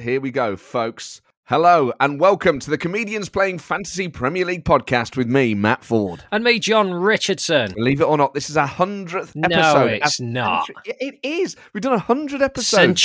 here we go, folks. Hello and welcome to the Comedians Playing Fantasy Premier League podcast with me, Matt Ford. And me, John Richardson. Believe it or not, this is our 100th episode. No, it's not. It is. We've done 100 episodes.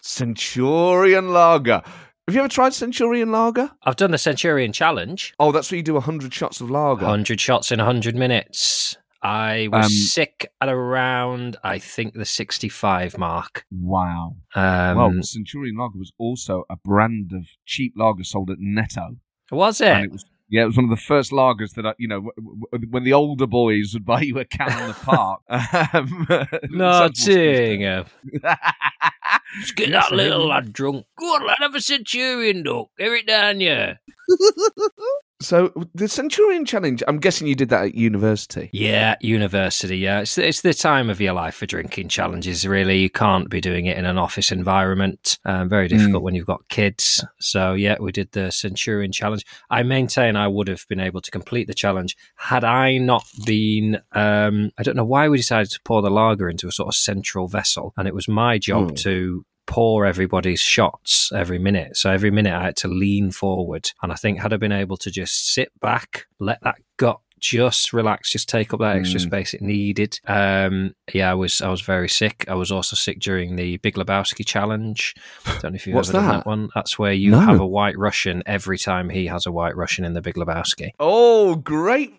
Centurion Lager. Have you ever tried Centurion Lager? I've done the Centurion Challenge. Oh, that's where you do 100 shots of lager. 100 shots in 100 minutes. I was sick at around, I think, the 65 mark. Wow. Well, Centurion Lager was also a brand of cheap lager sold at Netto. Was it? And it was, yeah, it was one of the first lagers that, when the older boys would buy you a can in the park. Nottingham. Just get that little lad drunk. Go on, lad, have a Centurion duck. Hear it down here. So the Centurion Challenge, I'm guessing you did that at university. Yeah, university, yeah. It's the time of your life for drinking challenges, really. You can't be doing it in an office environment. Very difficult when you've got kids. So, yeah, we did the Centurion Challenge. I maintain I would have been able to complete the challenge had I not been... I don't know why we decided to pour the lager into a sort of central vessel, and it was my job to... pour everybody's shots every minute. So every minute I had to lean forward. And I think had I been able to just sit back, let that gut just relax, just take up that extra space it needed. I was very sick. I was also sick during the Big Lebowski challenge. I don't know if you've ever done that one. That's where you have a White Russian every time he has a White Russian in the Big Lebowski. Oh, great.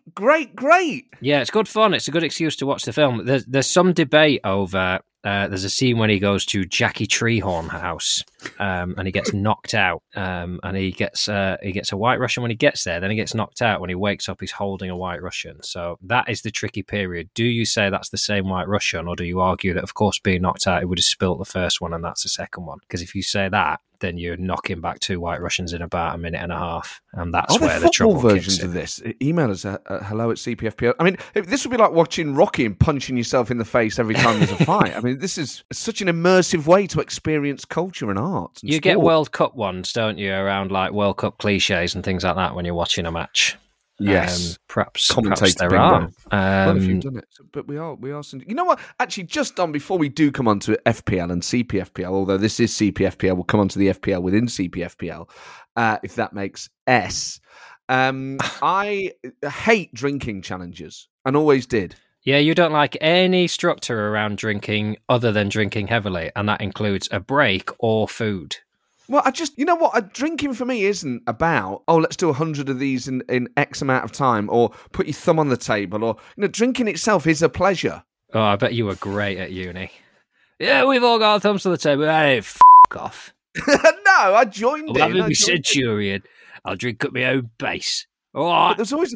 Yeah, it's good fun. It's a good excuse to watch the film. There's some debate over... there's a scene when he goes to Jackie Treehorn house and he gets knocked out and he gets a White Russian when he gets there. Then he gets knocked out. When he wakes up, he's holding a White Russian. So that is the tricky period. Do you say that's the same White Russian, or do you argue that, of course, being knocked out, it would have spilt the first one and that's the second one? Because if you say that, then you're knocking back two White Russians in about a minute and a half, and that's where the trouble kicks in. Are there football versions of this? Email us at hello@cpfpl. I mean, this would be like watching Rocky and punching yourself in the face every time there's a fight. I mean, this is such an immersive way to experience culture and art. And you get World Cup ones, don't you, around like World Cup cliches and things like that when you're watching a match. Yes, perhaps there are. Well, if you've done it, but we are. You know what? Actually, just on before we do come on to FPL and CPFPL, although this is CPFPL, we'll come on to the FPL within CPFPL, if that makes S. I hate drinking challenges and always did. Yeah, you don't like any structure around drinking other than drinking heavily, and that includes a break or food. Well, you know what? Drinking for me isn't about, let's do 100 of these in X amount of time, or put your thumb on the table, or, drinking itself is a pleasure. Oh, I bet you were great at uni. Yeah, we've all got our thumbs on the table. Hey, f*** off. No, I joined in. I'll be Centurion. I'll drink at my own pace. All right. There's always...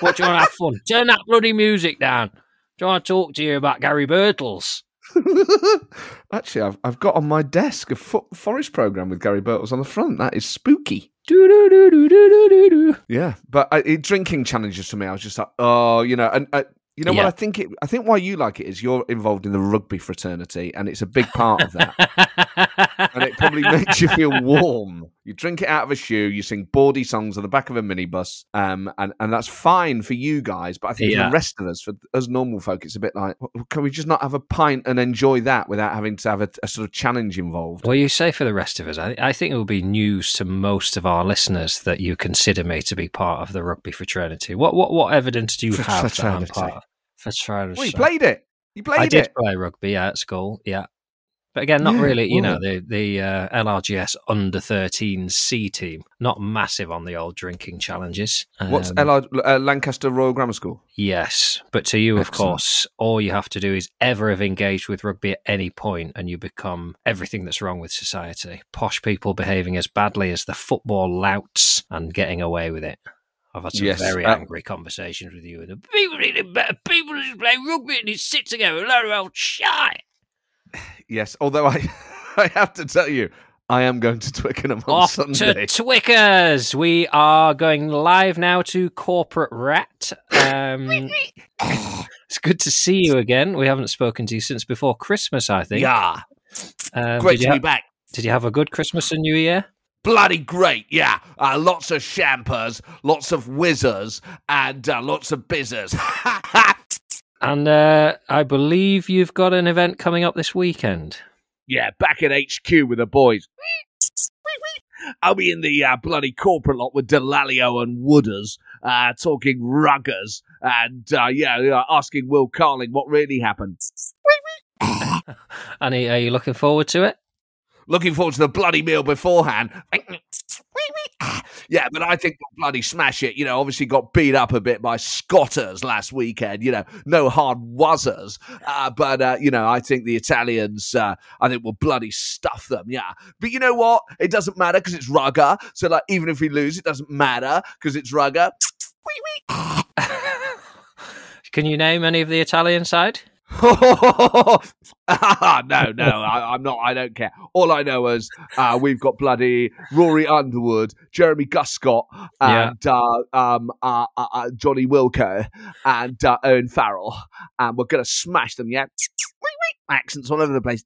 What, do you want to have fun? Turn that bloody music down. Do you want to talk to you about Gary Bertles? Actually, I've got on my desk a forest programme with Gary Bertles on the front. That is spooky. Yeah, but drinking challenges to me, I was just like, what? I think why you like it is you're involved in the rugby fraternity, and it's a big part of that. And it probably makes you feel warm. You drink it out of a shoe, you sing bawdy songs on the back of a minibus, and that's fine for you guys, but I think for the rest of us, for us normal folk, it's a bit like, can we just not have a pint and enjoy that without having to have a sort of challenge involved? Well, you say for the rest of us, I think it will be news to most of our listeners that you consider me to be part of the rugby fraternity. What evidence do you have that I'm part of? Fraternity. Well, you played it. I did play rugby at school, yeah. But again, not really, the LRGS under-13C team. Not massive on the old drinking challenges. What's Lancaster Royal Grammar School? Yes, but to you, of course, all you have to do is ever have engaged with rugby at any point and you become everything that's wrong with society. Posh people behaving as badly as the football louts and getting away with it. I've had some very angry conversations with you. And people need it better. People just play rugby and they sit together and load of old shite. Yes, although I have to tell you, I am going to Twickenham on Sunday. Off to Twickers! We are going live now to Corporate Rat. It's good to see you again. We haven't spoken to you since before Christmas, I think. Yeah. Great to be back. Did you have a good Christmas and New Year? Bloody great, yeah. Lots of champers, lots of whizzers, and lots of bizzers. And I believe you've got an event coming up this weekend. Yeah, back at HQ with the boys. I'll be in the bloody corporate lot with Dallaglio and Wooders, talking ruggers, and asking Will Carling what really happened. And are you looking forward to it? Looking forward to the bloody meal beforehand. Yeah, but I think we'll bloody smash it. You know, obviously got beat up a bit by Scotters last weekend. You know, no hard wuzzers. But I think the Italians, I think we'll bloody stuff them, yeah. But you know what? It doesn't matter because it's rugger. So, like, even if we lose, it doesn't matter because it's rugger. Can you name any of the Italian side? No, I'm not. I don't care. All I know is we've got bloody Rory Underwood, Jeremy Guscott, and Johnny Wilco, and Owen Farrell, and we're gonna smash them. Yeah, accents all over the place.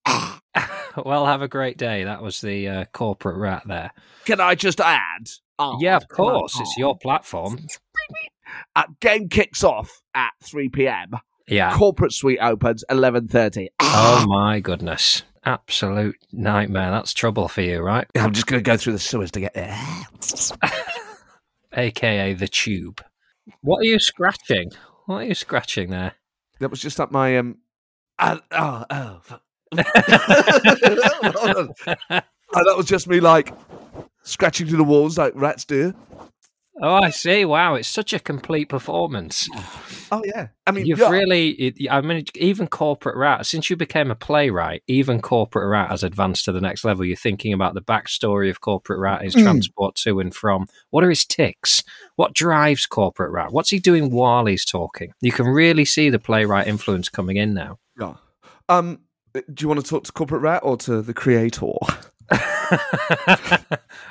Well, have a great day. That was the corporate rat there. Can I just add? Oh, yeah, of course. It's your platform. Game kicks off at 3 p.m. Yeah. Corporate suite opens 11:30. Oh my goodness. Absolute nightmare. That's trouble for you, right? I'm just going to go through the sewers to get there. AKA the tube. What are you scratching? What are you scratching there? That was just like my... That was just me like scratching through the walls like rats do. Oh, I see. Wow, it's such a complete performance. Oh, yeah. I mean, even Corporate Rat, since you became a playwright, even Corporate Rat has advanced to the next level. You're thinking about the backstory of Corporate Rat, his transport to and from. What are his tics? What drives Corporate Rat? What's he doing while he's talking? You can really see the playwright influence coming in now. Yeah. Do you want to talk to Corporate Rat or to the creator?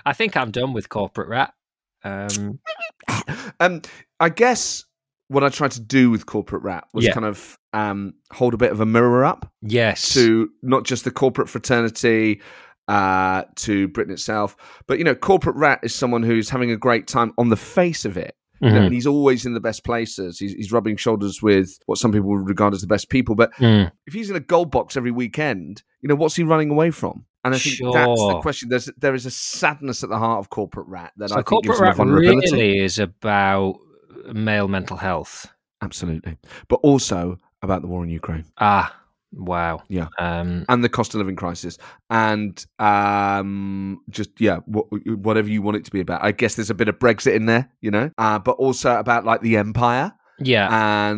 I think I'm done with Corporate Rat. I guess what I tried to do with Corporate Rat was kind of hold a bit of a mirror up, yes, to not just the corporate fraternity, to Britain itself, but you know, Corporate Rat is someone who's having a great time on the face of it. Mm-hmm. You know, and he's always in the best places. He's rubbing shoulders with what some people would regard as the best people. But if he's in a gold box every weekend, you know, what's he running away from? And I think that's the question. There is a sadness at the heart of Corporate Rat that so I think gives him a vulnerability. Corporate Rat really is about male mental health. Absolutely. But also about the war in Ukraine. Ah, wow. Yeah. And the cost of living crisis. And whatever you want it to be about. I guess there's a bit of Brexit in there, you know, but also about like the empire. Yeah.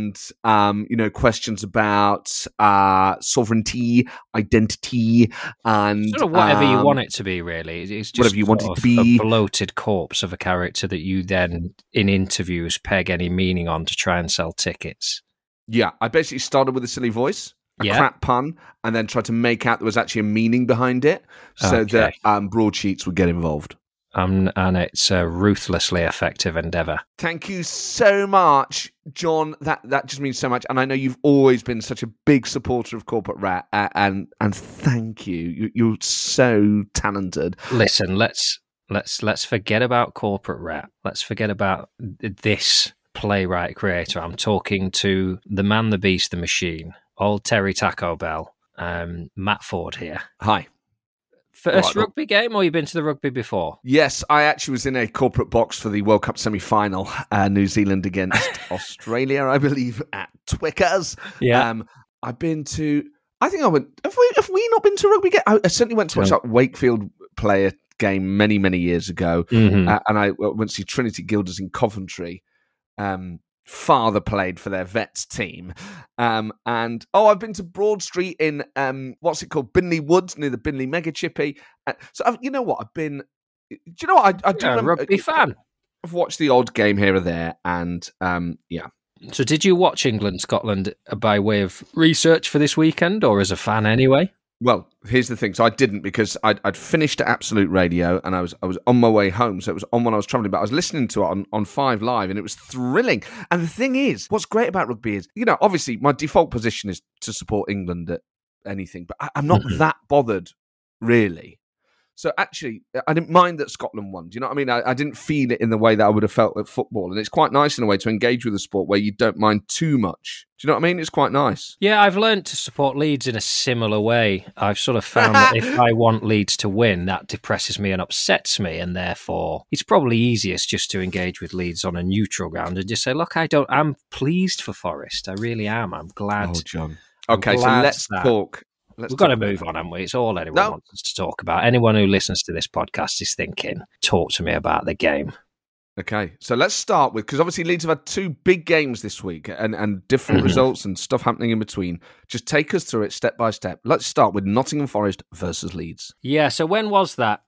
And, questions about sovereignty, identity, and... Sort of whatever you want it to be, really. It's just whatever you want it to be. A bloated corpse of a character that you then, in interviews, peg any meaning on to try and sell tickets. Yeah. I basically started with a silly voice, a crap pun, and then tried to make out there was actually a meaning behind it so that broadsheets would get involved. And it's a ruthlessly effective endeavour. Thank you so much, John. That just means so much. And I know you've always been such a big supporter of Corporate Rat. And thank you. You're so talented. Listen, let's forget about Corporate Rat. Let's forget about this playwright creator. I'm talking to the man, the beast, the machine, old Terry Taco Bell, Matt Ford here. Hi. First rugby game, or you've been to the rugby before? Yes, I actually was in a corporate box for the World Cup semi-final, New Zealand against Australia, I believe, at Twickenham. Yeah, I've been to. I think I went. Have we not been to a rugby game? I certainly went to watch that Wakefield player game many years ago, and I went to see Trinity Guilders in Coventry. Father played for their vets team. And I've been to Broad Street in, Binley Woods near the Binley Mega Chippy. Rugby fan. I've watched the odd game here or there. And, So did you watch England, Scotland by way of research for this weekend or as a fan anyway? Well, here's the thing. So I didn't because I'd finished at Absolute Radio and I was on my way home. So it was on when I was travelling, but I was listening to it on 5 Live and it was thrilling. And the thing is, what's great about rugby is, you know, obviously my default position is to support England at anything, but I'm not that bothered, really. So actually, I didn't mind that Scotland won. Do you know what I mean? I didn't feel it in the way that I would have felt at football. And it's quite nice in a way to engage with a sport where you don't mind too much. Do you know what I mean? It's quite nice. Yeah, I've learned to support Leeds in a similar way. I've sort of found that if I want Leeds to win, that depresses me and upsets me. And therefore, it's probably easiest just to engage with Leeds on a neutral ground and just say, look, I'm pleased for Forest. I really am. I'm glad. Oh, John. Okay, so let's talk. We've got to move on, haven't we? It's all anyone wants us to talk about. Anyone who listens to this podcast is thinking, talk to me about the game. Okay, so let's start with, because obviously Leeds have had two big games this week and different results and stuff happening in between. Just take us through it step by step. Let's start with Nottingham Forest versus Leeds. Yeah, so when was that?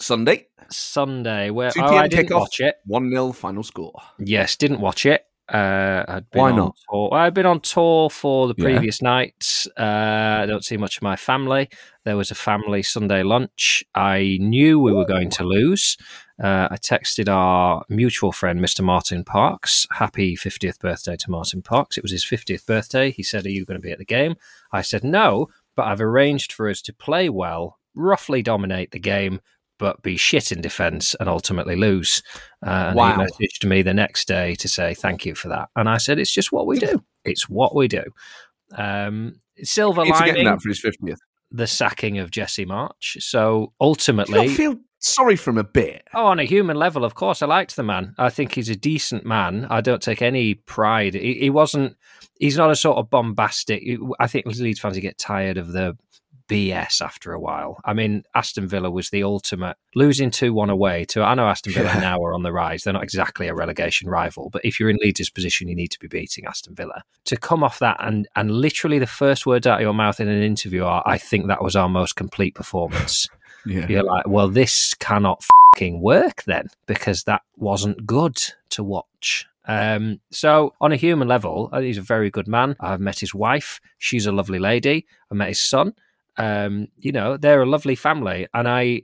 Sunday. 2 p.m. I didn't watch it. 1-0 final score. Yes, didn't watch it. I'd been on tour for the previous night. I don't see much of my family. There was a family Sunday lunch. I knew we were going to lose. I texted our mutual friend, Mr. Martin Parks. Happy 50th birthday to Martin Parks. It was his 50th birthday. He said, are you going to be at the game? I said, no, but I've arranged for us to play well, roughly dominate the game, but be shit in defence and ultimately lose. And he messaged me the next day to say thank you for that. And I said, it's just what we do. It's what we do. Silver lining, that for his 50th. The sacking of Jesse Marsch. So ultimately... I feel sorry for him a bit. Oh, on a human level, of course, I liked the man. I think he's a decent man. I don't take any pride. He wasn't... He's not a sort of bombastic... I think Leeds fans get tired of the... BS after a while. I mean, Aston Villa was the ultimate losing 2-1 away to. I know Aston Villa now are on the rise. They're not exactly a relegation rival, but if you're in Leeds' position, you need to be beating Aston Villa. To come off that and literally the first words out of your mouth in an interview are, I think that was our most complete performance. You're like, well, this cannot fucking work then, because that wasn't good to watch. So on a human level, he's a very good man. I've met his wife. She's a lovely lady. I met his son. They're a lovely family, and I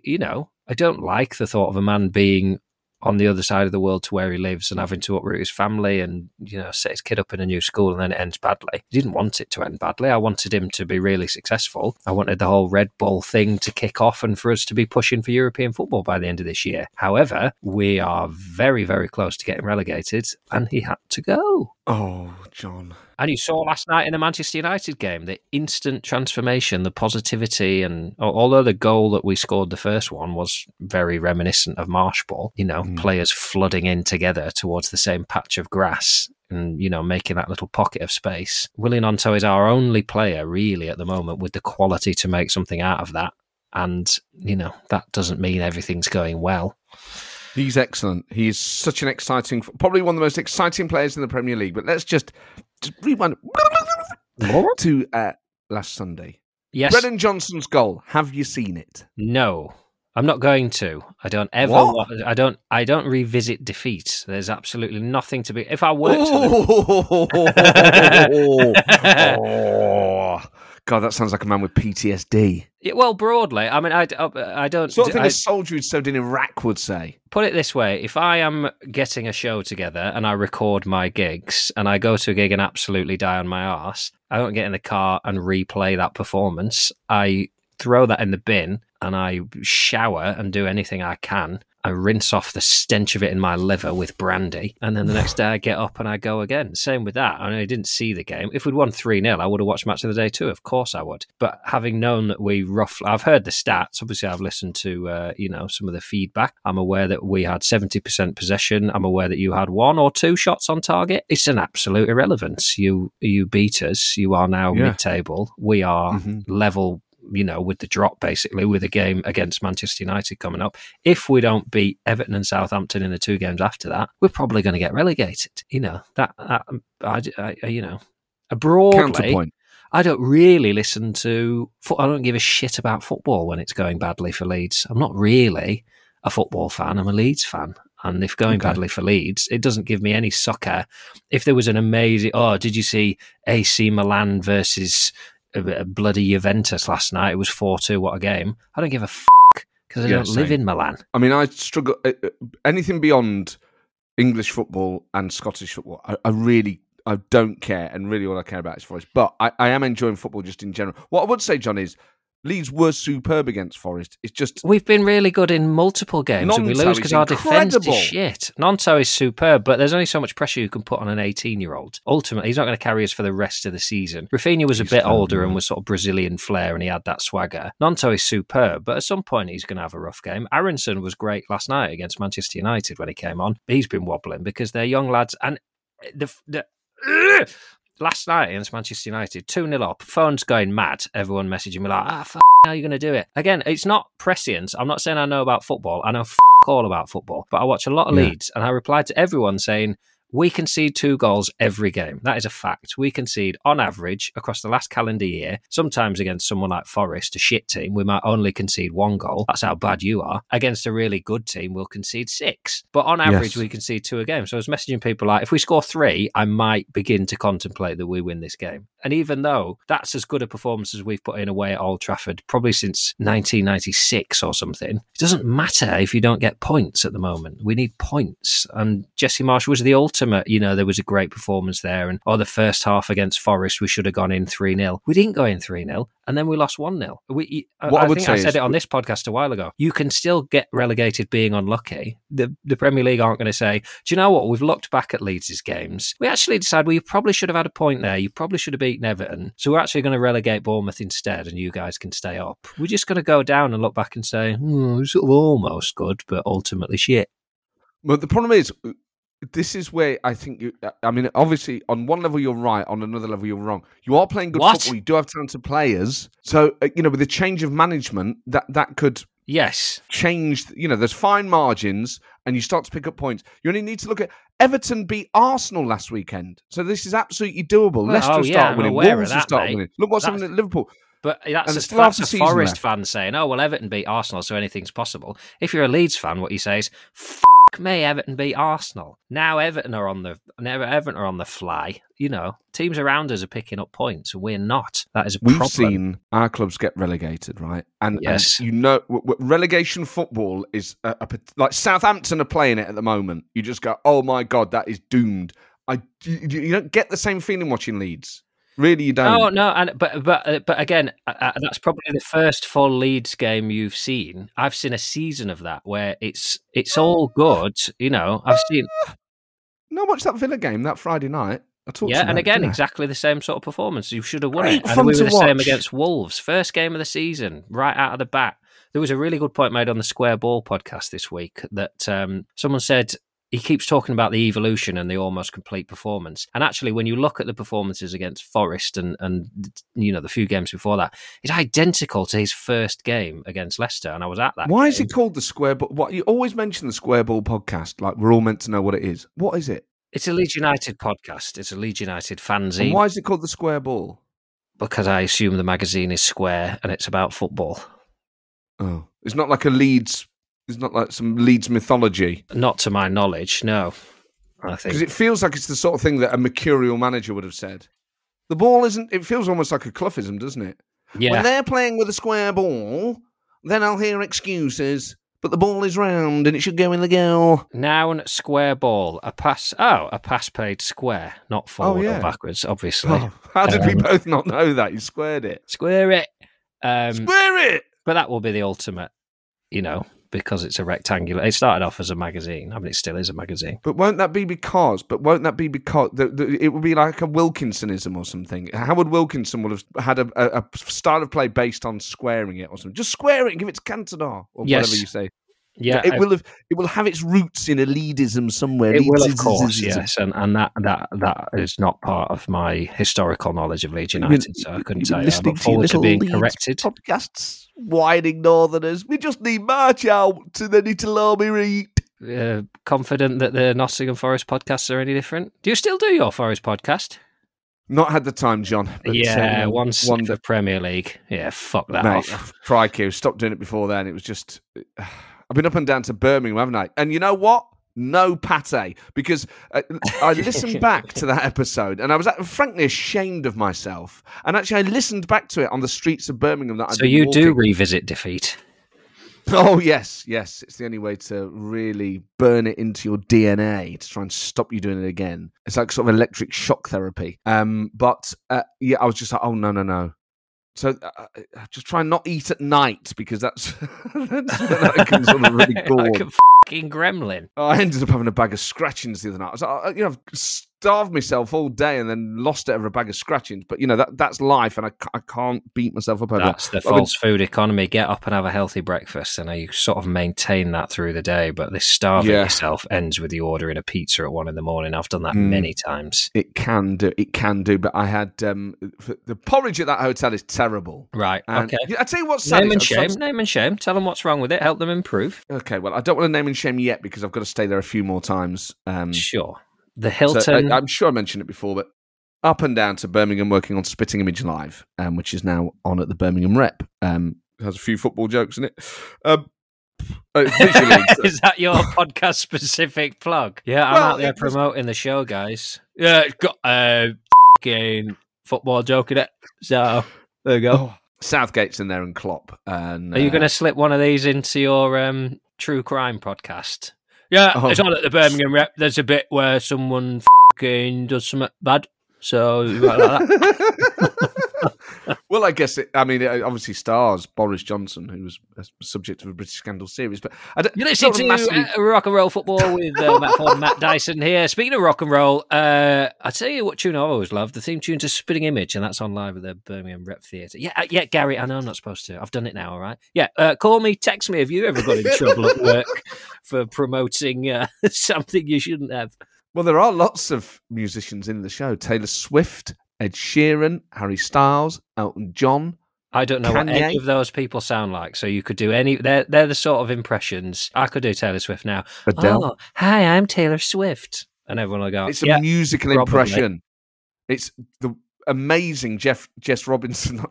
don't like the thought of a man being on the other side of the world to where he lives and having to uproot his family and, set his kid up in a new school and then it ends badly. I didn't want it to end badly. I wanted him to be really successful. I wanted the whole Red Bull thing to kick off and for us to be pushing for European football by the end of this year. However, we are very, very close to getting relegated and he had to go. Oh, John. And you saw last night in the Manchester United game, the instant transformation, the positivity, and although the goal that we scored, the first one, was very reminiscent of Marsh Ball, players flooding in together towards the same patch of grass and, making that little pocket of space. Willie Nonto is our only player, really, at the moment, with the quality to make something out of that. And, that doesn't mean everything's going well. He's excellent. He is such an exciting, probably one of the most exciting players in the Premier League. But let's just rewind to last Sunday. Yes. Brennan Johnson's goal. Have you seen it? No, I'm not going to. I don't ever. I don't revisit defeat. There's absolutely nothing to be. If I were to. God, that sounds like a man with PTSD. Yeah, well, broadly, I mean, I don't... Sort of thing a soldier who'd served in Iraq would say. Put it this way, if I am getting a show together and I record my gigs and I go to a gig and absolutely die on my arse, I don't get in the car and replay that performance. I throw that in the bin and I shower and do anything I can. I rinse off the stench of it in my liver with brandy. And then the next day I get up and I go again. Same with that. I mean, I didn't see the game. If we'd won 3-0, I would have watched Match of the Day too. Of course I would. But having known that we roughly... I've heard the stats. Obviously, I've listened to, some of the feedback. I'm aware that we had 70% possession. I'm aware that you had one or two shots on target. It's an absolute irrelevance. You beat us. You are now mid-table. We are level... with the drop, basically, with a game against Manchester United coming up. If we don't beat Everton and Southampton in the two games after that, we're probably going to get relegated. Broadly, I don't really listen to... I don't give a shit about football when it's going badly for Leeds. I'm not really a football fan. I'm a Leeds fan. And if going badly for Leeds, it doesn't give me any sucker. If there was an amazing... Oh, did you see AC Milan versus... A bloody Juventus last night. It was 4-2. What a game. I don't give a fuck because I don't live in Milan. I mean, I struggle. Anything beyond English football and Scottish football, I don't care. And really all I care about is Forest. But I am enjoying football just in general. What I would say, John, is Leeds were superb against Forest. It's just we've been really good in multiple games, Nonto and we lose because our defence is shit. Nonto is superb, but there's only so much pressure you can put on an 18-year-old. Ultimately, he's not going to carry us for the rest of the season. Rafinha was a bit older and was sort of Brazilian flair, and he had that swagger. Nonto is superb, but at some point he's going to have a rough game. Aronson was great last night against Manchester United when he came on. He's been wobbling because they're young lads, and the last night against Manchester United, 2-0 up, phone's going mad, everyone messaging me like, how are you going to do it? Again, it's not prescience. I'm not saying I know about football. I know all about football, but I watch a lot of Leeds, and I replied to everyone saying, we concede 2 goals every game. That is a fact. We concede, on average, across the last calendar year, sometimes against someone like Forest, a shit team, we might only concede 1 goal. That's how bad you are. Against a really good team, we'll concede 6. But on average, we concede 2 a game. So I was messaging people like, if we score 3, I might begin to contemplate that we win this game. And even though that's as good a performance as we've put in away at Old Trafford, probably since 1996 or something, it doesn't matter if you don't get points at the moment. We need points. And Jesse Marsch was the ultimate. You know, there was a great performance there, and the first half against Forest, we should have gone in 3-0. We didn't go in 3-0, and then we lost 1-0. I said it on this podcast a while ago. You can still get relegated being unlucky. The Premier League aren't going to say, do you know what? We've looked back at Leeds' games. We actually decided, well, you probably should have had a point there. You probably should have beaten Everton. So we're actually going to relegate Bournemouth instead, and you guys can stay up. We're just going to go down and look back and say, we're sort of almost good, but ultimately shit. But the problem is, this is where I think obviously, on one level, you're right. On another level, you're wrong. You are playing good football. You do have talented players. So, with the change of management, that could change. There's fine margins and you start to pick up points. You only need to look at Everton beat Arsenal last weekend. So this is absolutely doable. Leicester start winning. Wolves start winning. Look what's happened at Liverpool. But that's a Forest fan saying, oh, well, Everton beat Arsenal, so anything's possible. If you're a Leeds fan, what you say is, may Everton beat Arsenal. Now Everton are on the fly. Teams around us are picking up points. We're not. That is a problem. We've seen our clubs get relegated, right? And relegation football is like Southampton are playing it at the moment. You just go, oh my God, that is doomed. You don't get the same feeling watching Leeds. Really, you don't. No. And but again, that's probably the first full Leeds game you've seen. I've seen a season of that where it's all good. I've seen. No, watch that Villa game that Friday night. And again, exactly the same sort of performance. You should have won it. And we were the same against Wolves, first game of the season, right out of the bat. There was a really good point made on the Square Ball podcast this week that someone said. He keeps talking about the evolution and the almost complete performance. And actually, when you look at the performances against Forest and the few games before that, it's identical to his first game against Leicester. And I was at that. Why is it called the Square Ball? What, you always mention the Square Ball podcast, like we're all meant to know what it is. What is it? It's a Leeds United podcast. It's a Leeds United fanzine. And why is it called the Square Ball? Because I assume the magazine is square and it's about football. Oh, it's not like a Leeds. It's not like some Leeds mythology. Not to my knowledge, no. I think because it feels like it's the sort of thing that a mercurial manager would have said. The ball isn't. It feels almost like a cluffism, doesn't it? Yeah. When they're playing with a square ball, then I'll hear excuses. But the ball is round and it should go in the goal. Noun, square ball. A pass. Oh, a pass played square, not forward or backwards, obviously. Oh, how did we both not know that? You squared it. Square it. Square it. But that will be the ultimate. Because it's a rectangular. It started off as a magazine. I mean, it still is a magazine. But won't that be because? It would be like a Wilkinsonism or something. Howard Wilkinson would have had a style of play based on squaring it or something. Just square it and give it to Cantona or whatever you say. Yeah, it will have its roots in a Leedism somewhere. It will, of course, yes, and that is not part of my historical knowledge of Leeds United, so I couldn't tell you. I look forward to being corrected. Podcasts, whining northerners, we just need march out and they need to lobby read. Confident that the Nottingham Forest podcasts are any different? Do you still do your Forest podcast? Not had the time, John. But, once in the Premier League. Yeah, fuck that mate, off. Crikey, stopped doing it before then. It was just... I've been up and down to Birmingham, haven't I? And you know what? No pate. Because I listened back to that episode and I was frankly ashamed of myself. And actually, I listened back to it on the streets of Birmingham. So you do revisit defeat? Oh, yes. It's the only way to really burn it into your DNA to try and stop you doing it again. It's like sort of electric shock therapy. I was just like, oh, no. So just try and not eat at night, because that can sort of really gore. Like a fucking gremlin. I ended up having a bag of scratchings the other night. I was like, you know, I've starved myself all day and then lost it over a bag of scratchings. But, you know, that's life, and I can't beat myself up over that. That's the false food economy. Get up and have a healthy breakfast, and you sort of maintain that through the day. But this starving yourself ends with you ordering a pizza at 1 a.m. I've done that many times. It can do. But I had the porridge at that hotel is terrible. Right, and, okay. I tell you what's sad. Name and shame. Tell them what's wrong with it. Help them improve. Okay, well, I don't want to name and shame yet, because I've got to stay there a few more times. Sure. The Hilton. So, I'm sure I mentioned it before, but up and down to Birmingham, working on Spitting Image Live, which is now on at the Birmingham Rep. It has a few football jokes in it. Is that your podcast specific plug? Yeah, I'm out there promoting the show, guys. Yeah, it's got a fucking football joke in it. So there you go. Oh, Southgate's in there and Klopp. And, are you going to slip one of these into your true crime podcast? Yeah, it's on at the Birmingham Rep. There's a bit where someone fucking does something bad. So, you might like that. Well, I guess it obviously stars Boris Johnson, who was a subject of a British Scandal series. But you listen to Rock and Roll Football with Matt Ford and Matt Dyson here. Speaking of rock and roll, I tell you what tune I always loved, the theme tune to Spitting Image, and that's on live at the Birmingham Rep Theatre. Yeah, Gary, I know I'm not supposed to. I've done it now, all right? Yeah, call me, text me if you ever got in trouble at work for promoting something you shouldn't have. Well, there are lots of musicians in the show. Taylor Swift, Ed Sheeran, Harry Styles, Elton John. I don't know Kanye. What any of those people sound like, so you could do any... They're the sort of impressions. I could do Taylor Swift now. Adele. Oh, hi, I'm Taylor Swift. And everyone will go... It's a musical impression. It's the amazing Jess Robinson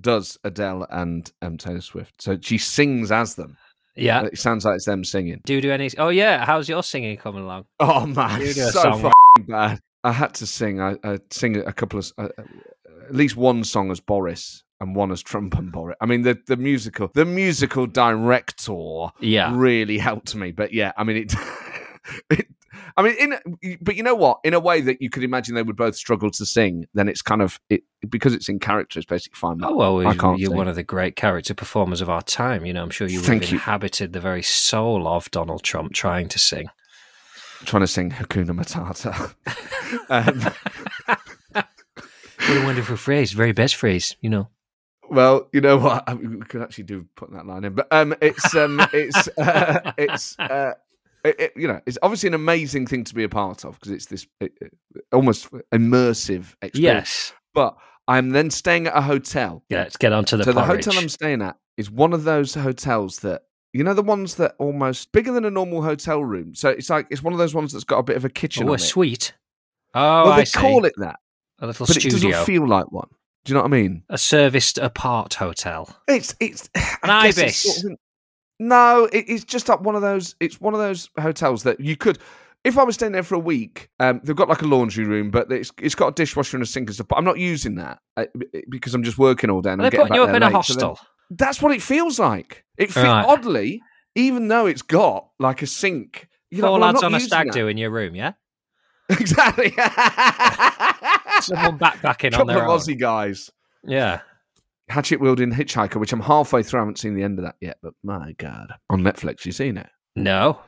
does Adele and Taylor Swift. So she sings as them. Yeah. It sounds like it's them singing. Do any... Oh, yeah. How's your singing coming along? Oh, man. It's so fucking bad. I had to sing. I sing a couple of, at least one song as Boris and one as Trump and Boris. I mean, the musical director really helped me. But yeah, I mean but you know what? In a way that you could imagine they would both struggle to sing, then it's kind of because it's in character. It's basically fine. Oh well, you're one of the great character performers of our time. You know, I'm sure you would have inhabited the very soul of Donald Trump trying to sing. Trying to sing Hakuna Matata. What a wonderful phrase, very best phrase, you know. Well, you know what? I mean, we could actually do putting that line in, but it's obviously an amazing thing to be a part of, because it's this almost immersive experience. Yes, but I'm then staying at a hotel. Yeah, let's get on to the. So porridge. The hotel I'm staying at is one of those hotels that. You know, the ones that almost bigger than a normal hotel room. So it's like, it's one of those ones that's got a bit of a kitchen. Oh, a suite. Oh, well, they call it that. A little studio. But it doesn't feel like one. Do you know what I mean? A serviced apart hotel. It's an ibis. It's just like one of those. It's one of those hotels that you could. If I was staying there for a week, they've got like a laundry room, but it's got a dishwasher and a sink and stuff. But I'm not using that because I'm just working all day. And they're putting you up in a hostel. That's what it feels like. It feels right. Oddly, even though it's got like a sink. You're four lads on a stag do in your room, yeah? Exactly. Someone backpacking on their own. Aussie guys. Yeah. Hatchet wielding hitchhiker, which I'm halfway through. I haven't seen the end of that yet, but my God. On Netflix, you seen it? No.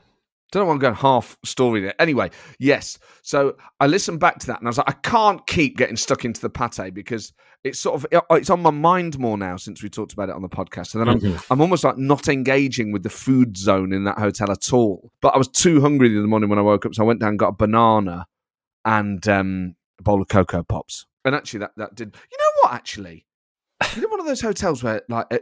Don't want to go half story there. Anyway, yes. So I listened back to that and I was like, I can't keep getting stuck into the pate because it's sort of it's on my mind more now since we talked about it on the podcast. And then I'm almost like not engaging with the food zone in that hotel at all. But I was too hungry in the morning when I woke up, so I went down and got a banana and a bowl of Cocoa Pops. And actually, that did. You know what? Actually. You know, one of those hotels where, like, at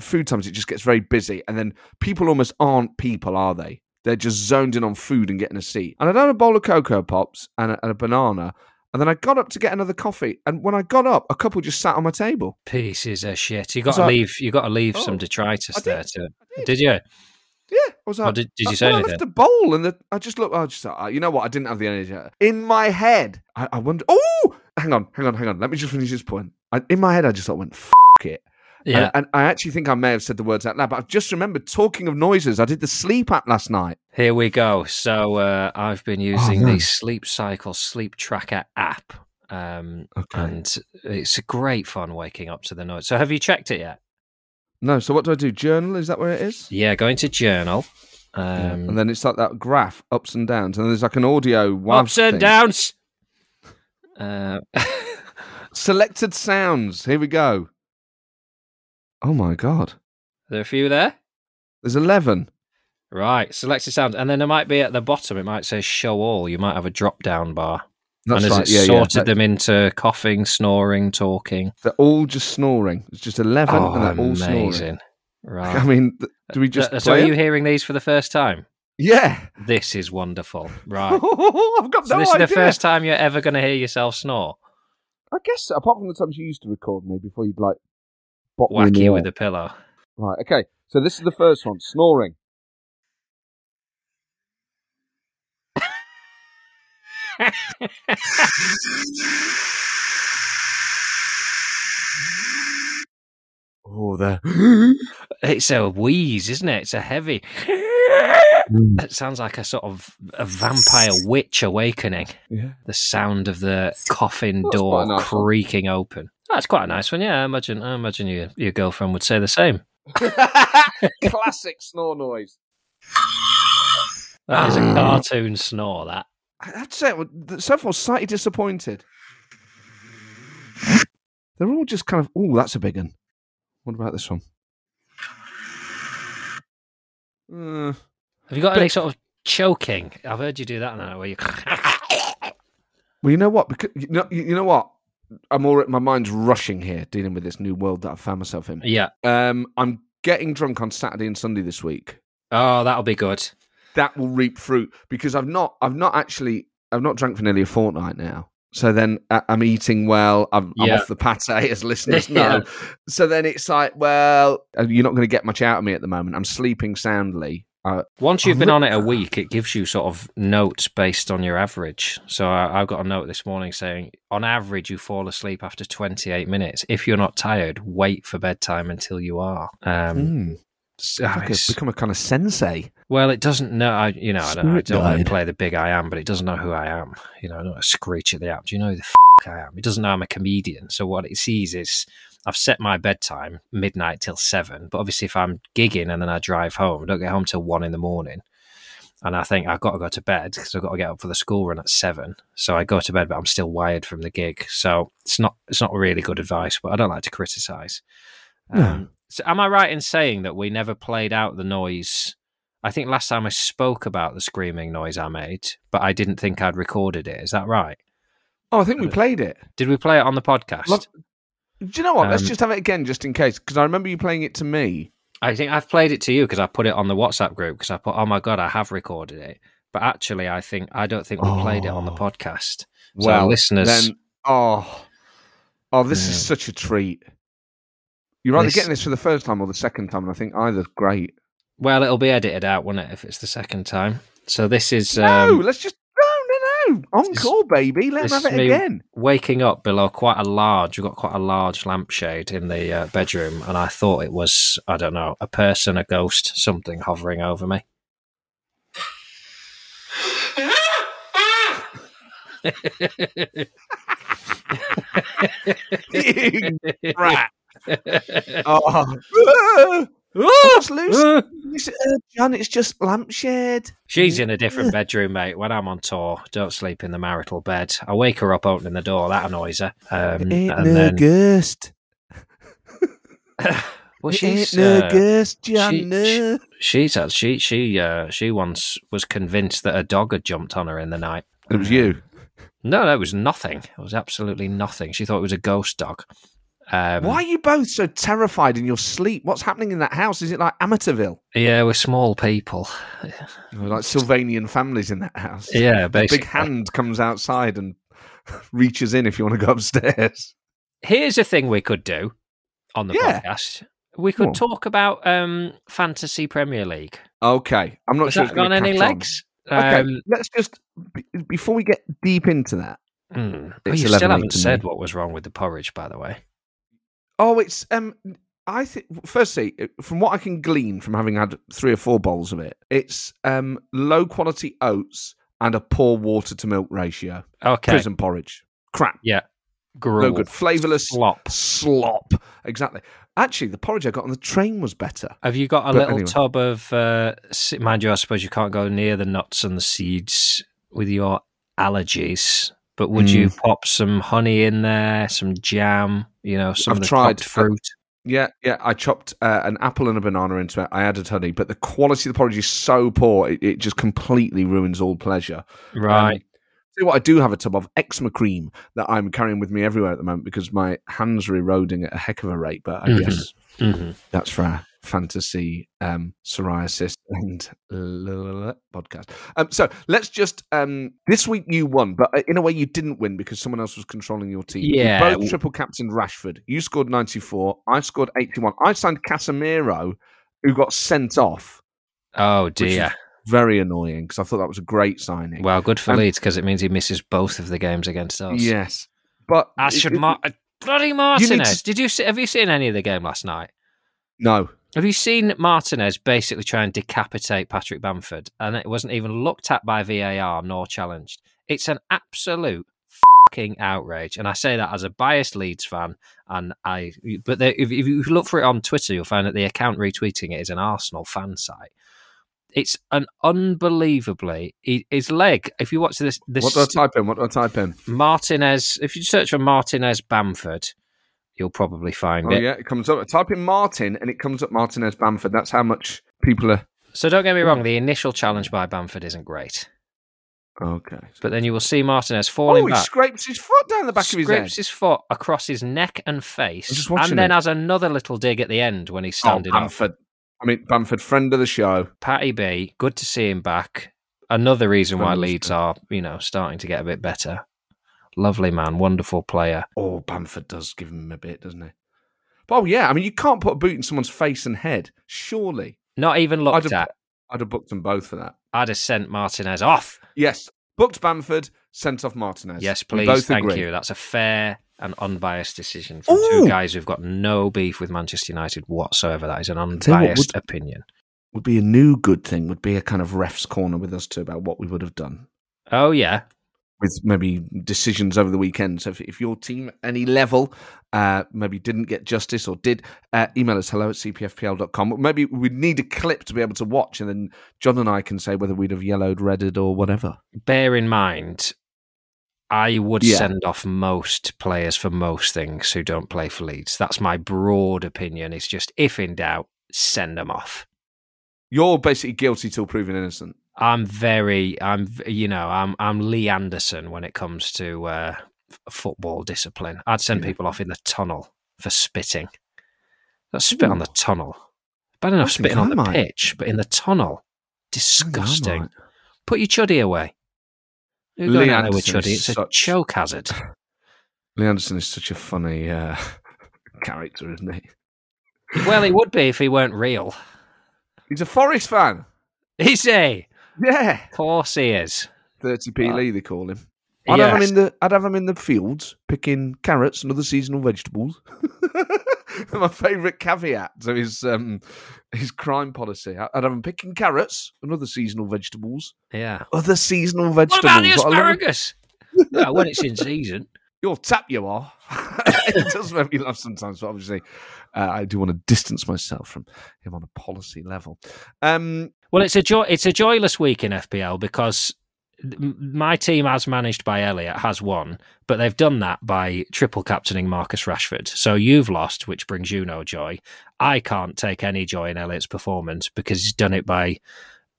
food times, it just gets very busy, and then people almost aren't people, are they? They're just zoned in on food and getting a seat. And I'd had a bowl of Cocoa Pops and a banana, and then I got up to get another coffee. And when I got up, a couple just sat on my table. Pieces of shit! You got to leave some detritus there. Did you? Yeah. I was like, did you say anything? I left a bowl, and I just looked. I just thought, you know what? I didn't have the energy in my head. I wondered. Oh, hang on. Let me just finish this point. In my head, I just went f*** it. Yeah. And I actually think I may have said the words out loud, but I've just remembered, talking of noises, I did the sleep app last night. Here we go. So I've been using the Sleep Cycle Sleep Tracker app. And it's a great fun waking up to the noise. So have you checked it yet? No. So what do I do? Journal? Is that where it is? Yeah, going to journal. And then it's like that graph, ups and downs. And there's like an audio. Ups and downs. Selected sounds. Here we go. Oh, my God. Are there a few there? There's 11. Right. Selected sounds. And then there might be at the bottom, it might say show all. You might have a drop-down bar. That's and has right. it sorted them into coughing, snoring, talking? They're all just snoring. It's just 11 and they're all amazing. Snoring. Right. I mean, do we just so play are it? You hearing these for the first time? Yeah. This is wonderful. Right. I've got no idea. So this is the first time you're ever going to hear yourself snore? I guess, apart from the times you used to record me before you'd like... Whack you with a pillow. Right, okay. So this is the first one, snoring. It's a wheeze, isn't it? It's a heavy. It sounds like a sort of a vampire witch awakening. Yeah. The sound of the coffin door nice creaking one. Open. That's quite a nice one, yeah. I imagine your girlfriend would say the same. Classic snore noise. That is a cartoon snore, that. I'd say so far slightly disappointed. They're all just kind of, that's a big one. What about this one? Have you got any sort of choking? I've heard you do that now. Where you? Well, you know what? Because you know what? My mind's rushing here, dealing with this new world that I found myself in. Yeah. I'm getting drunk on Saturday and Sunday this week. Oh, that'll be good. That will reap fruit because I've not drank for nearly a fortnight now. So then I'm eating well. I'm off the pate, as listeners know. So then it's like, well, you're not going to get much out of me at the moment. I'm sleeping soundly. Once you've been on it a week, it gives you sort of notes based on your average. So I've got a note this morning saying, on average, you fall asleep after 28 minutes. If you're not tired, wait for bedtime until you are. It's become a kind of sensei. Well, it doesn't know. I don't want to play the big I am, but it doesn't know who I am. You know, I don't screech at the app. Do you know who the I am? It doesn't know I'm a comedian. So what it sees is I've set my bedtime midnight till 7. But obviously, if I'm gigging and then I drive home, I don't get home till 1 in the morning. And I think I've got to go to bed because I've got to get up for the school run at 7. So I go to bed, but I'm still wired from the gig. So it's not really good advice, but I don't like to criticise. No. So am I right in saying that we never played out the noise? I think last time I spoke about the screaming noise I made, but I didn't think I'd recorded it. Is that right? Oh, I think we played it. Did we play it on the podcast? Do you know what? Let's just have it again just in case, because I remember you playing it to me. I think I've played it to you because I put it on the WhatsApp group because I put, oh my God, I have recorded it. But actually, I don't think we played it on the podcast. So well, listeners. Then, this is such a treat. You're either getting this for the first time or the second time, and I think either's great. Well, it'll be edited out, won't it, if it's the second time? So this is... No. Encore, baby. Let's have it again. Waking up below we've got quite a large lampshade in the bedroom, and I thought it was, I don't know, a person, a ghost, something hovering over me. You rat. What's loose? John, it's just lampshade. She's in a different bedroom, mate. When I'm on tour, don't sleep in the marital bed. I wake her up opening the door. That annoys her. Ghost. Well, she's no ghost, John. She once was convinced that a dog had jumped on her in the night. It was you. No, it was nothing. It was absolutely nothing. She thought it was a ghost dog. Why are you both so terrified in your sleep? What's happening in that house? Is it like Amateurville? Yeah, we're small people. We're like Sylvanian families in that house. Yeah, basically. A big hand comes outside and reaches in if you want to go upstairs. Here's a thing we could do on the podcast. We could talk about Fantasy Premier League. Okay. I'm not sure it's got any legs. Okay, let's just, before we get deep into that. You still haven't said what was wrong with the porridge, by the way. Oh, it's I think. Firstly, from what I can glean from having had 3 or 4 bowls of it, it's low quality oats and a poor water to milk ratio. Okay, prison porridge. crap. Yeah. Gruel. No good. Flavourless. Slop. Exactly. Actually, the porridge I got on the train was better. Have you got a little tub of... mind you, I suppose you can't go near the nuts and the seeds with your allergies, but would you pop some honey in there, some jam, some chopped fruit? Yeah. I chopped an apple and a banana into it. I added honey, but the quality of the porridge is so poor, it just completely ruins all pleasure. Right. See what I do have a tub of eczema cream that I'm carrying with me everywhere at the moment because my hands are eroding at a heck of a rate. But I guess that's for our fantasy psoriasis and podcast. So let's just this week you won, but in a way you didn't win because someone else was controlling your team. Yeah, you both triple captained Rashford. You scored 94. I scored 81. I signed Casemiro, who got sent off. Oh dear. Very annoying because I thought that was a great signing. Well, good for Leeds because it means he misses both of the games against us. Yes, but I should bloody Martinez. Have you seen any of the game last night? No. Have you seen Martinez basically try and decapitate Patrick Bamford, and it wasn't even looked at by VAR nor challenged? It's an absolute fucking outrage, and I say that as a biased Leeds fan. If you look for it on Twitter, you'll find that the account retweeting it is an Arsenal fan site. It's an unbelievably... His leg, if you watch this... What do I type in? Martinez. If you search for Martinez Bamford, you'll probably find it. Oh, yeah, it comes up. Type in Martin, and it comes up Martinez Bamford. That's how much people are... So don't get me wrong, the initial challenge by Bamford isn't great. Okay. But then you will see Martinez falling back. Oh, he scrapes his foot down the back of his head. Scrapes his foot across his neck and face. I'm just watching it. Then has another little dig at the end when he's standing up. Bamford. Bamford, friend of the show. Patty B, good to see him back. Another reason why Leeds are, starting to get a bit better. Lovely man, wonderful player. Oh, Bamford does give him a bit, doesn't he? But, you can't put a boot in someone's face and head, surely. Not even looked at. I'd have booked them both for that. I'd have sent Martinez off. Yes, booked Bamford, sent off Martinez. Yes, please, thank you. That's a fair... an unbiased decision from two guys who've got no beef with Manchester United whatsoever. That is an unbiased opinion. Would be a new good thing, would be a kind of ref's corner with us too about what we would have done. Oh, yeah. With maybe decisions over the weekend. So if your team at any level maybe didn't get justice or did, email us hello@cpfpl.com. Maybe we'd need a clip to be able to watch and then John and I can say whether we'd have yellowed, redded or whatever. Bear in mind... I would send off most players for most things who don't play for Leeds. That's my broad opinion. It's just, if in doubt, send them off. You're basically guilty till proven innocent. I'm Lee Anderson when it comes to football discipline. I'd send people off in the tunnel for spitting. That's spit on the tunnel. Bad enough spitting on the pitch, but in the tunnel. Disgusting. Put your chuddy away. Lee Anderson is a choke hazard. Lee Anderson is such a funny character, isn't he? Well, he would be if he weren't real. He's a Forest fan. Is he? Yeah. Of course he is. 30p Lee, they call him. I'd have him in the fields picking carrots and other seasonal vegetables. My favourite caveat to his crime policy. I'd have him picking carrots and other seasonal vegetables. Yeah. Other seasonal vegetables. What about the asparagus? No, when it's in season. You're tap you are. It does make me laugh sometimes, but obviously I do want to distance myself from him on a policy level. Well, it's a joyless week in FPL because... my team, as managed by Elliot, has won, but they've done that by triple captaining Marcus Rashford. So you've lost, which brings you no joy. I can't take any joy in Elliot's performance because he's done it by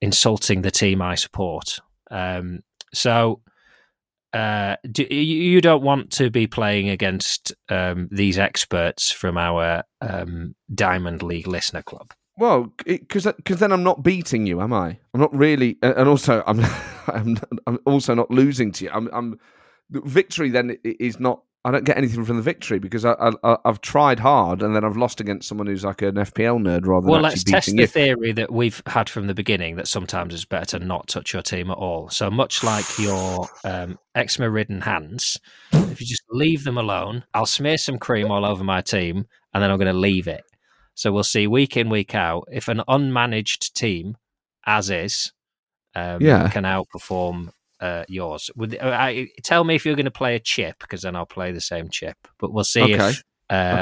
insulting the team I support. You don't want to be playing against these experts from our Diamond League listener club. Well, because then I'm not beating you, am I? I'm not really, and also I'm also not losing to you. Victory then is not. I don't get anything from the victory because I've tried hard and then I've lost against someone who's like an FPL nerd rather than. Well, let's test the theory that we've had from the beginning that sometimes it's better to not touch your team at all. So much like your eczema-ridden hands, if you just leave them alone, I'll smear some cream all over my team and then I'm going to leave it. So we'll see week in, week out, if an unmanaged team, as is, can outperform yours. Tell me if you're going to play a chip, because then I'll play the same chip. But we'll see if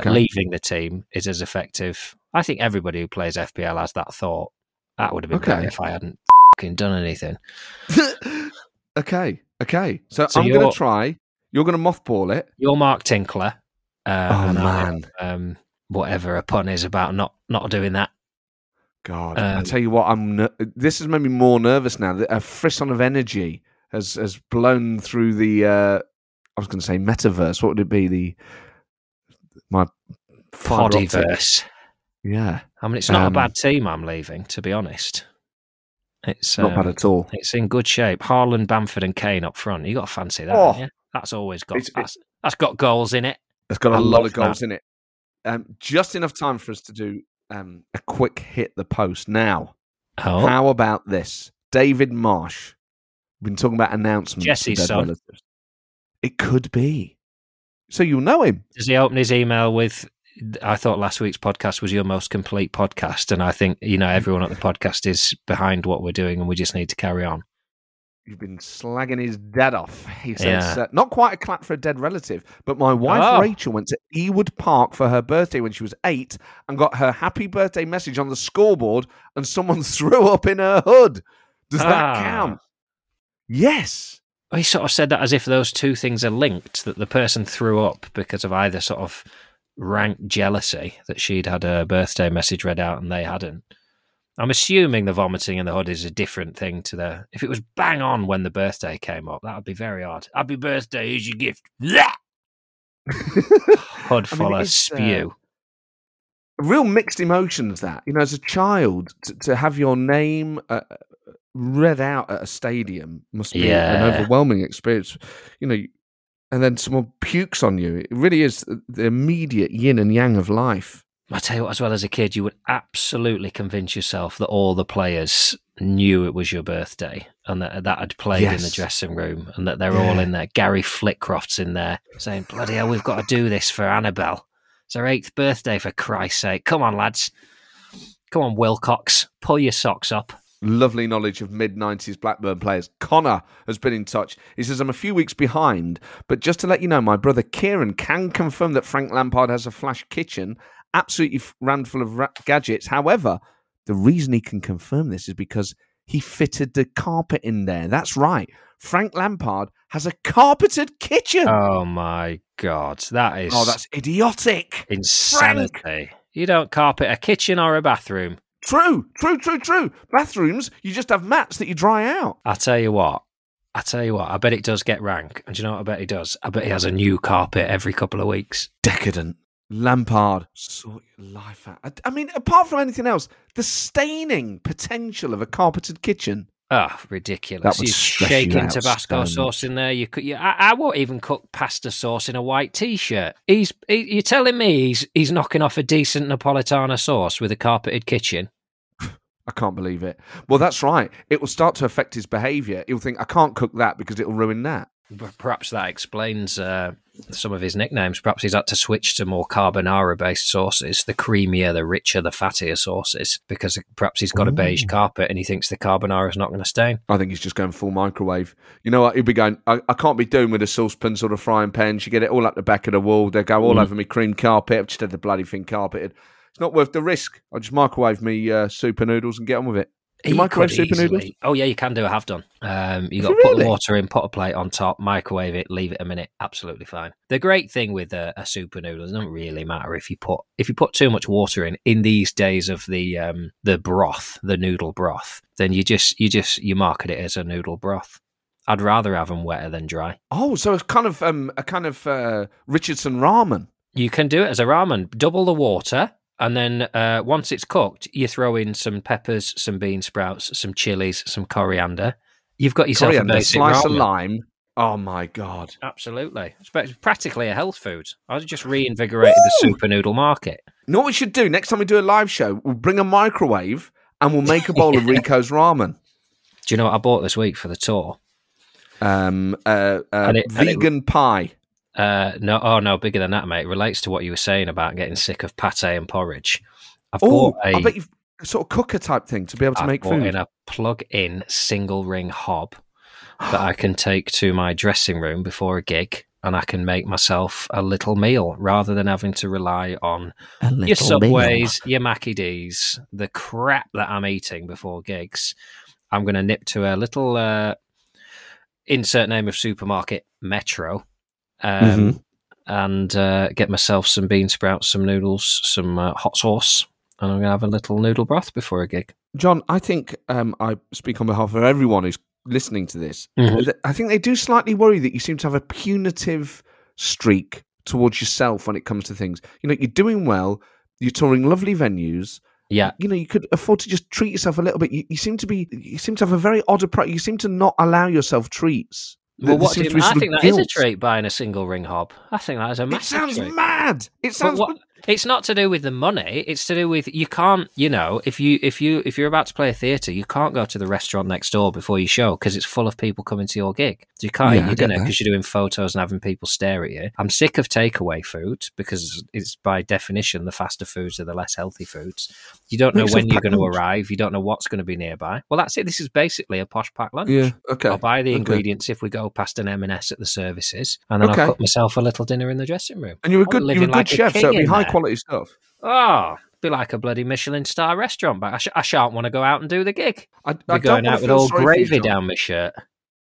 leaving the team is as effective. I think everybody who plays FPL has that thought. That would have been better if I hadn't fucking done anything. Okay. So I'm going to try. You're going to mothball it. You're Mark Tinkler. Whatever a pun is about not doing that. God, I tell you what, this has made me more nervous now. A frisson of energy has blown through the. I was going to say metaverse. What would it be? My podiverse. Yeah, I mean it's not a bad team. I'm leaving, to be honest. It's not bad at all. It's in good shape. Haaland, Bamford, and Kane up front. You got to fancy that. Oh, that's always got that's got goals in it. It's got a lot of goals in it. Just enough time for us to do a quick hit the post. Now, how about this? David Marsch. We've been talking about announcements. Jesse's son. Relatives. It could be. So you'll know him. Does he open his email with, I thought last week's podcast was your most complete podcast, and I think everyone at the podcast is behind what we're doing and we just need to carry on. You've been slagging his dad off. He says, not quite a clap for a dead relative, but my wife Rachel went to Ewood Park for her birthday when she was 8 and got her happy birthday message on the scoreboard and someone threw up in her hood. Does that count? Yes. He sort of said that as if those two things are linked, that the person threw up because of either sort of rank jealousy that she'd had her birthday message read out and they hadn't. I'm assuming the vomiting in the hood is a different thing to the... If it was bang on when the birthday came up, that would be very odd. Happy birthday, here's your gift. Hood full of spew. Real mixed emotions, that. As a child, to have your name read out at a stadium must be an overwhelming experience. And then someone pukes on you. It really is the immediate yin and yang of life. I tell you what, as well, as a kid, you would absolutely convince yourself that all the players knew it was your birthday and that had played in the dressing room and that they're all in there. Gary Flitcroft's in there saying, bloody hell, we've got to do this for Annabelle. It's her 8th birthday, for Christ's sake. Come on, lads. Come on, Wilcox. Pull your socks up. Lovely knowledge of mid-90s Blackburn players. Connor has been in touch. He says, I'm a few weeks behind, but just to let you know, my brother Kieran can confirm that Frank Lampard has a flash kitchen, absolutely rammed full of gadgets. However, the reason he can confirm this is because he fitted the carpet in there. That's right. Frank Lampard has a carpeted kitchen. Oh, my God. That is... Oh, that's idiotic. Insanity. Frank. You don't carpet a kitchen or a bathroom. True. Bathrooms, you just have mats that you dry out. I tell you what, I bet it does get rank. And do you know what I bet he does? I bet he has a new carpet every couple of weeks. Decadent. Lampard, sort your life out. I mean, apart from anything else, the staining potential of a carpeted kitchen. Ah, oh, ridiculous. You're shaking Tabasco sauce in there. I won't even cook pasta sauce in a white T-shirt. You're telling me he's knocking off a decent Napolitana sauce with a carpeted kitchen? I can't believe it. Well, that's right. It will start to affect his behaviour. He'll think, I can't cook that because it'll ruin that. Perhaps that explains some of his nicknames. Perhaps he's had to switch to more carbonara-based sauces, the creamier, the richer, the fattier sauces, because perhaps he's got a beige carpet and he thinks the carbonara is not going to stain. I think he's just going full microwave. You know what? He'll be going, I can't be doing with a saucepan sort of frying pan. You get it all up the back of the wall. They'll go all over me cream carpet. I've just had the bloody thing carpeted. It's not worth the risk. I'll just microwave me super noodles and get on with it. You microwave super noodles? Oh, yeah, you can do. I have done. You've got to put water in, put a plate on top, microwave it, leave it a minute. Absolutely fine. The great thing with a super noodle, it doesn't really matter if you put too much water in these days of the broth, the noodle broth, then you market it as a noodle broth. I'd rather have them wetter than dry. Oh, so it's kind of Richardson ramen. You can do it as a ramen. Double the water. And then once it's cooked, you throw in some peppers, some bean sprouts, some chilies, some coriander. You've got yourself a basic slice of lime. Oh, my God. Absolutely. It's practically a health food. I just reinvigorated the super noodle market. You know what we should do? Next time we do a live show, we'll bring a microwave and we'll make a bowl of Rico's ramen. Do you know what I bought this week for the tour? Vegan pie. No, bigger than that, mate. It relates to what you were saying about getting sick of pate and porridge. I bet you've sort of cooker type thing to be able to make food. In a plug-in single ring hob. that I can take to my dressing room before a gig, and I can make myself a little meal rather than having to rely on your Subways, your Mackie D's, the crap that I'm eating before gigs. I'm going to nip to a little insert name of supermarket, Metro, and get myself some bean sprouts, some noodles, some hot sauce, and I'm going to have a little noodle broth before a gig. John, I think I speak on behalf of everyone who's listening to this. Mm-hmm. I think they do slightly worry that you seem to have a punitive streak towards yourself when it comes to things. You know, you're doing well, you're touring lovely venues. Yeah. You know, you could afford to just treat yourself a little bit. You seem to have a very odd approach. You seem to not allow yourself treats. Well, what do you mean? I think that guilt is a trait, buying a single ring hob. I think that is a massive trait. It sounds mad. It sounds. It's not to do with the money. It's to do with you can't. You know, if you're about to play a theatre, you can't go to the restaurant next door before your show because it's full of people coming to your gig. So you can't eat your dinner because you're doing photos and having people stare at you. I'm sick of takeaway food because it's by definition the faster foods are the less healthy foods. You don't know when you're going to arrive. You don't know what's going to be nearby. Well, that's it. This is basically a posh packed lunch. Yeah. Okay. I'll buy the ingredients if we go past an M&S at the services, and then I'll cook myself a little dinner in the dressing room. And you're a good chef, so it'd be high quality stuff. Oh, be like a bloody Michelin star restaurant, but I shan't want to go out and do the gig. I'd be going out with all gravy down my shirt.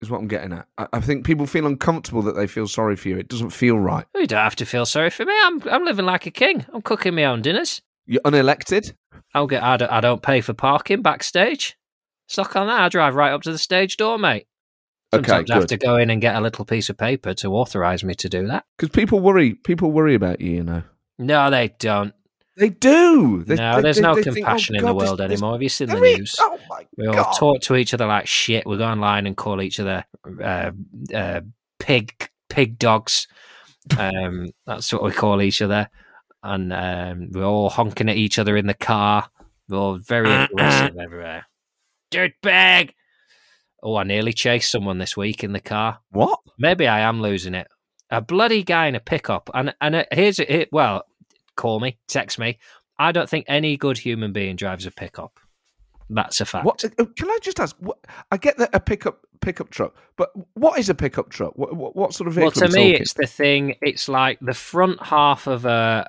Is what I'm getting at. I think people feel uncomfortable that they feel sorry for you. It doesn't feel right. You don't have to feel sorry for me. I'm living like a king. I'm cooking my own dinners. You're unelected. I don't pay for parking backstage. Suck on that. I drive right up to the stage door, mate. Sometimes I have to go in and get a little piece of paper to authorise me to do that. Because people worry about you, you know. No, they don't. They do. There's no compassion in the world anymore. Have you seen the news? Oh my God. We all talk to each other like shit. We go online and call each other pig dogs. That's what we call each other. And we're all honking at each other in the car. We're all very aggressive everywhere. Dirtbag! Oh, I nearly chased someone this week in the car. What? Maybe I am losing it. A bloody guy in a pickup. And well, call me, text me. I don't think any good human being drives a pickup. That's a fact. What? Can I just ask? I get that a pickup truck, but what is a pickup truck? What sort of vehicle? Well, to me, it's the thing. It's like the front half of an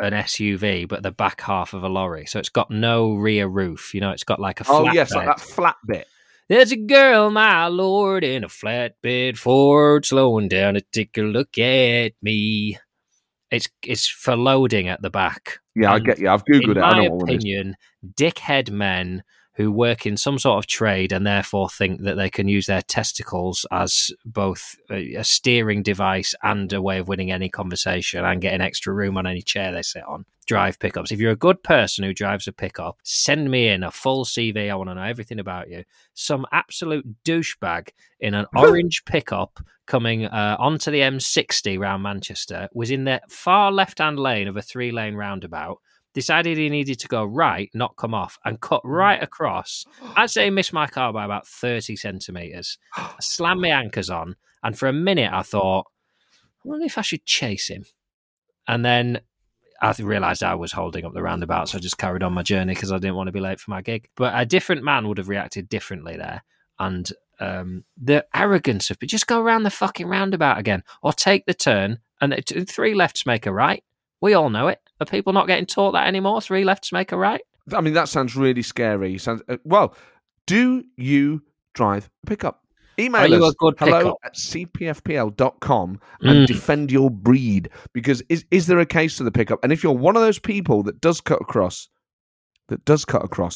SUV, but the back half of a lorry. So it's got no rear roof. You know, it's got like a flat. Oh yes, like that flat bit. There's a girl, my lord, in a flatbed Ford, slowing down to take a look at me. It's for loading at the back. Yeah, and I get you. I've Googled it. In my opinion, dickhead men who work in some sort of trade and therefore think that they can use their testicles as both a steering device and a way of winning any conversation and getting extra room on any chair they sit on. Drive pickups. If you're a good person who drives a pickup, send me in a full CV. I want to know everything about you. Some absolute douchebag in an orange pickup coming onto the M60 round Manchester was in the far left-hand lane of a three-lane roundabout, decided he needed to go right, not come off, and cut right across. I'd say he missed my car by about 30 centimetres. I slammed my anchors on, and for a minute I thought, I wonder if I should chase him. And then I realised I was holding up the roundabout, so I just carried on my journey because I didn't want to be late for my gig. But a different man would have reacted differently there. And the arrogance of, just go around the fucking roundabout again, or take the turn, and three lefts make a right. We all know it. Are people not getting taught that anymore? Three lefts make a right? I mean, that sounds really scary. Well, do you drive a pickup? Email us hello@cpfpl.com and defend your breed. Because is there a case to the pickup? And if you're one of those people that does cut across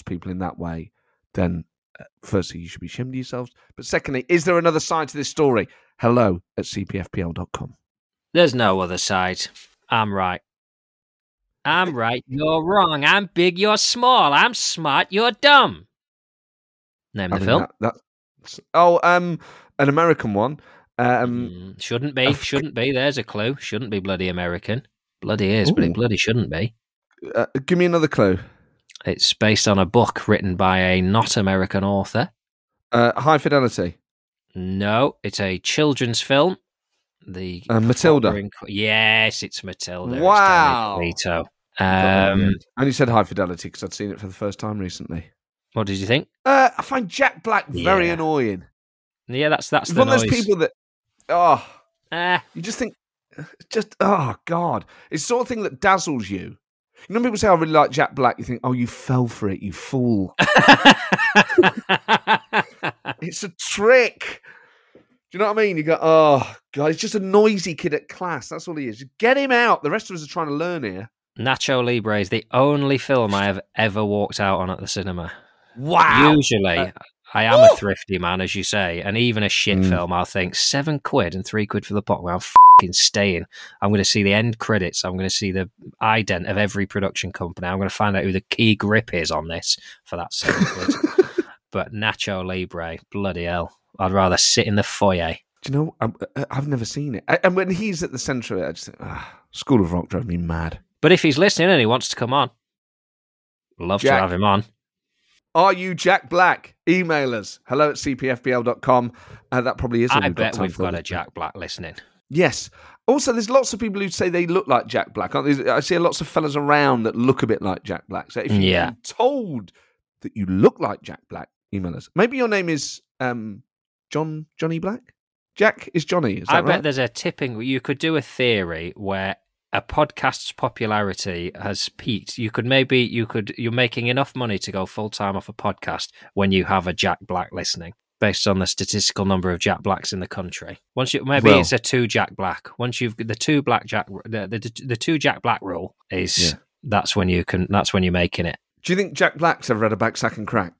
people in that way, then firstly, you should be ashamed of yourselves. But secondly, is there another side to this story? hello@cpfpl.com. There's no other side. I'm right. I'm right, you're wrong. I'm big, you're small. I'm smart, you're dumb. Name the film. An American one. Shouldn't be. There's a clue. Shouldn't be bloody American. Bloody is, but it bloody shouldn't be. Give me another clue. It's based on a book written by a not American author. High Fidelity. No, it's a children's film. The Matilda. Yes, it's Matilda. Wow. And you said High Fidelity because I'd seen it for the first time recently. What did you think? I find Jack Black very annoying. Yeah, that's the one noise. Of those people that you just think, God, it's the sort of thing that dazzles you. You know, people say, I really like Jack Black. You think, oh, you fell for it, you fool. It's a trick. Do you know what I mean? You go, oh, God, he's just a noisy kid at class. That's all he is. Get him out. The rest of us are trying to learn here. Nacho Libre is the only film I have ever walked out on at the cinema. Wow. Usually, I am a thrifty man, as you say, and even a shit film, I'll think, £7 and £3 for the popcorn. Well, I'm fucking staying. I'm going to see the end credits. I'm going to see the ident of every production company. I'm going to find out who the key grip is on this for that £7. But Nacho Libre, bloody hell. I'd rather sit in the foyer. Do you know, I've never seen it. And when he's at the centre of it, I just think, School of Rock drove me mad. But if he's listening and he wants to come on, love Jack, to have him on. Are you Jack Black? Email us. Hello at cpfpl.com. That probably is. I bet we've got a Jack Black listening. Yes. Also, there's lots of people who say they look like Jack Black. I see lots of fellas around that look a bit like Jack Black. So if you've been told that you look like Jack Black, email us. Maybe your name is... Johnny Black? Jack is Johnny, is that right? I bet there's a tipping... You could do a theory where a podcast's popularity has peaked. You're making enough money to go full-time off a podcast when you have a Jack Black listening, based on the statistical number of Jack Blacks in the country. It's a two Jack Black. Once you've... The two Jack Black rule is... Yeah. That's when you're making it. Do you think Jack Black's ever had a back sack and crack?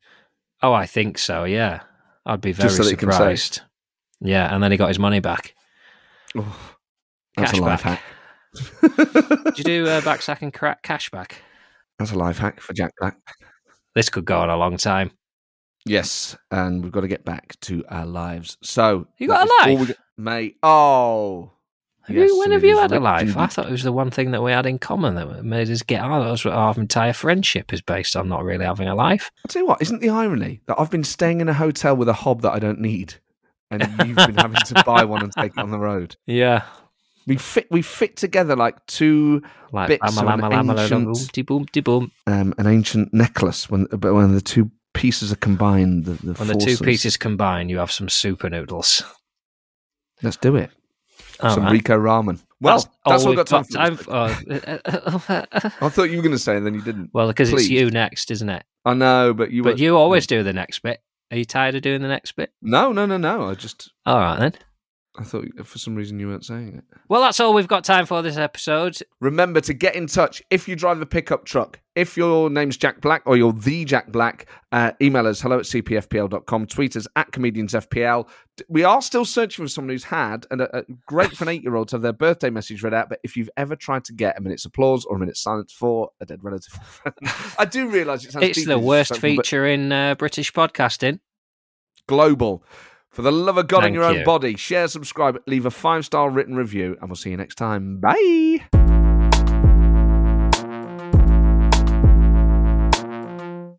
Oh, I think so, yeah. I'd be very surprised. Yeah, and then he got his money back. Oh, that's a life hack. Did you do back sack and crack cash back? That's a life hack for Jack Black. This could go on a long time. Yes, and we've got to get back to our lives. So you got a life, mate? Oh, when have you had a life? I thought it was the one thing that we had in common that made us get on. Our entire friendship is based on not really having a life. I'll tell you what, isn't the irony that I've been staying in a hotel with a hob that I don't need, and you've been having to buy one and take it on the road? Yeah. We fit together like two bits of an ancient necklace. When the two pieces are combined, you have some super noodles. Let's do it. Some Rico ramen. Well, that's all we've got time for. I thought you were going to say, and then you didn't. Well, because it's you next, isn't it? I know, but you... But you always do the next bit. Are you tired of doing the next bit? No. I just... All right, then. I thought for some reason you weren't saying it. Well, that's all we've got time for this episode. Remember to get in touch if you drive a pickup truck. If your name's Jack Black or you're the Jack Black, email us hello@cpfpl.com. Tweet us @comediansfpl. We are still searching for someone who's had, and great for an 8-year-old to have their birthday message read out, but if you've ever tried to get a minute's applause or a minute's silence for a dead relative, I do realise it sounds... It's the worst feature in British podcasting. Global. For the love of God, in your own body, share, subscribe, leave a 5-star written review, and we'll see you next time. Bye.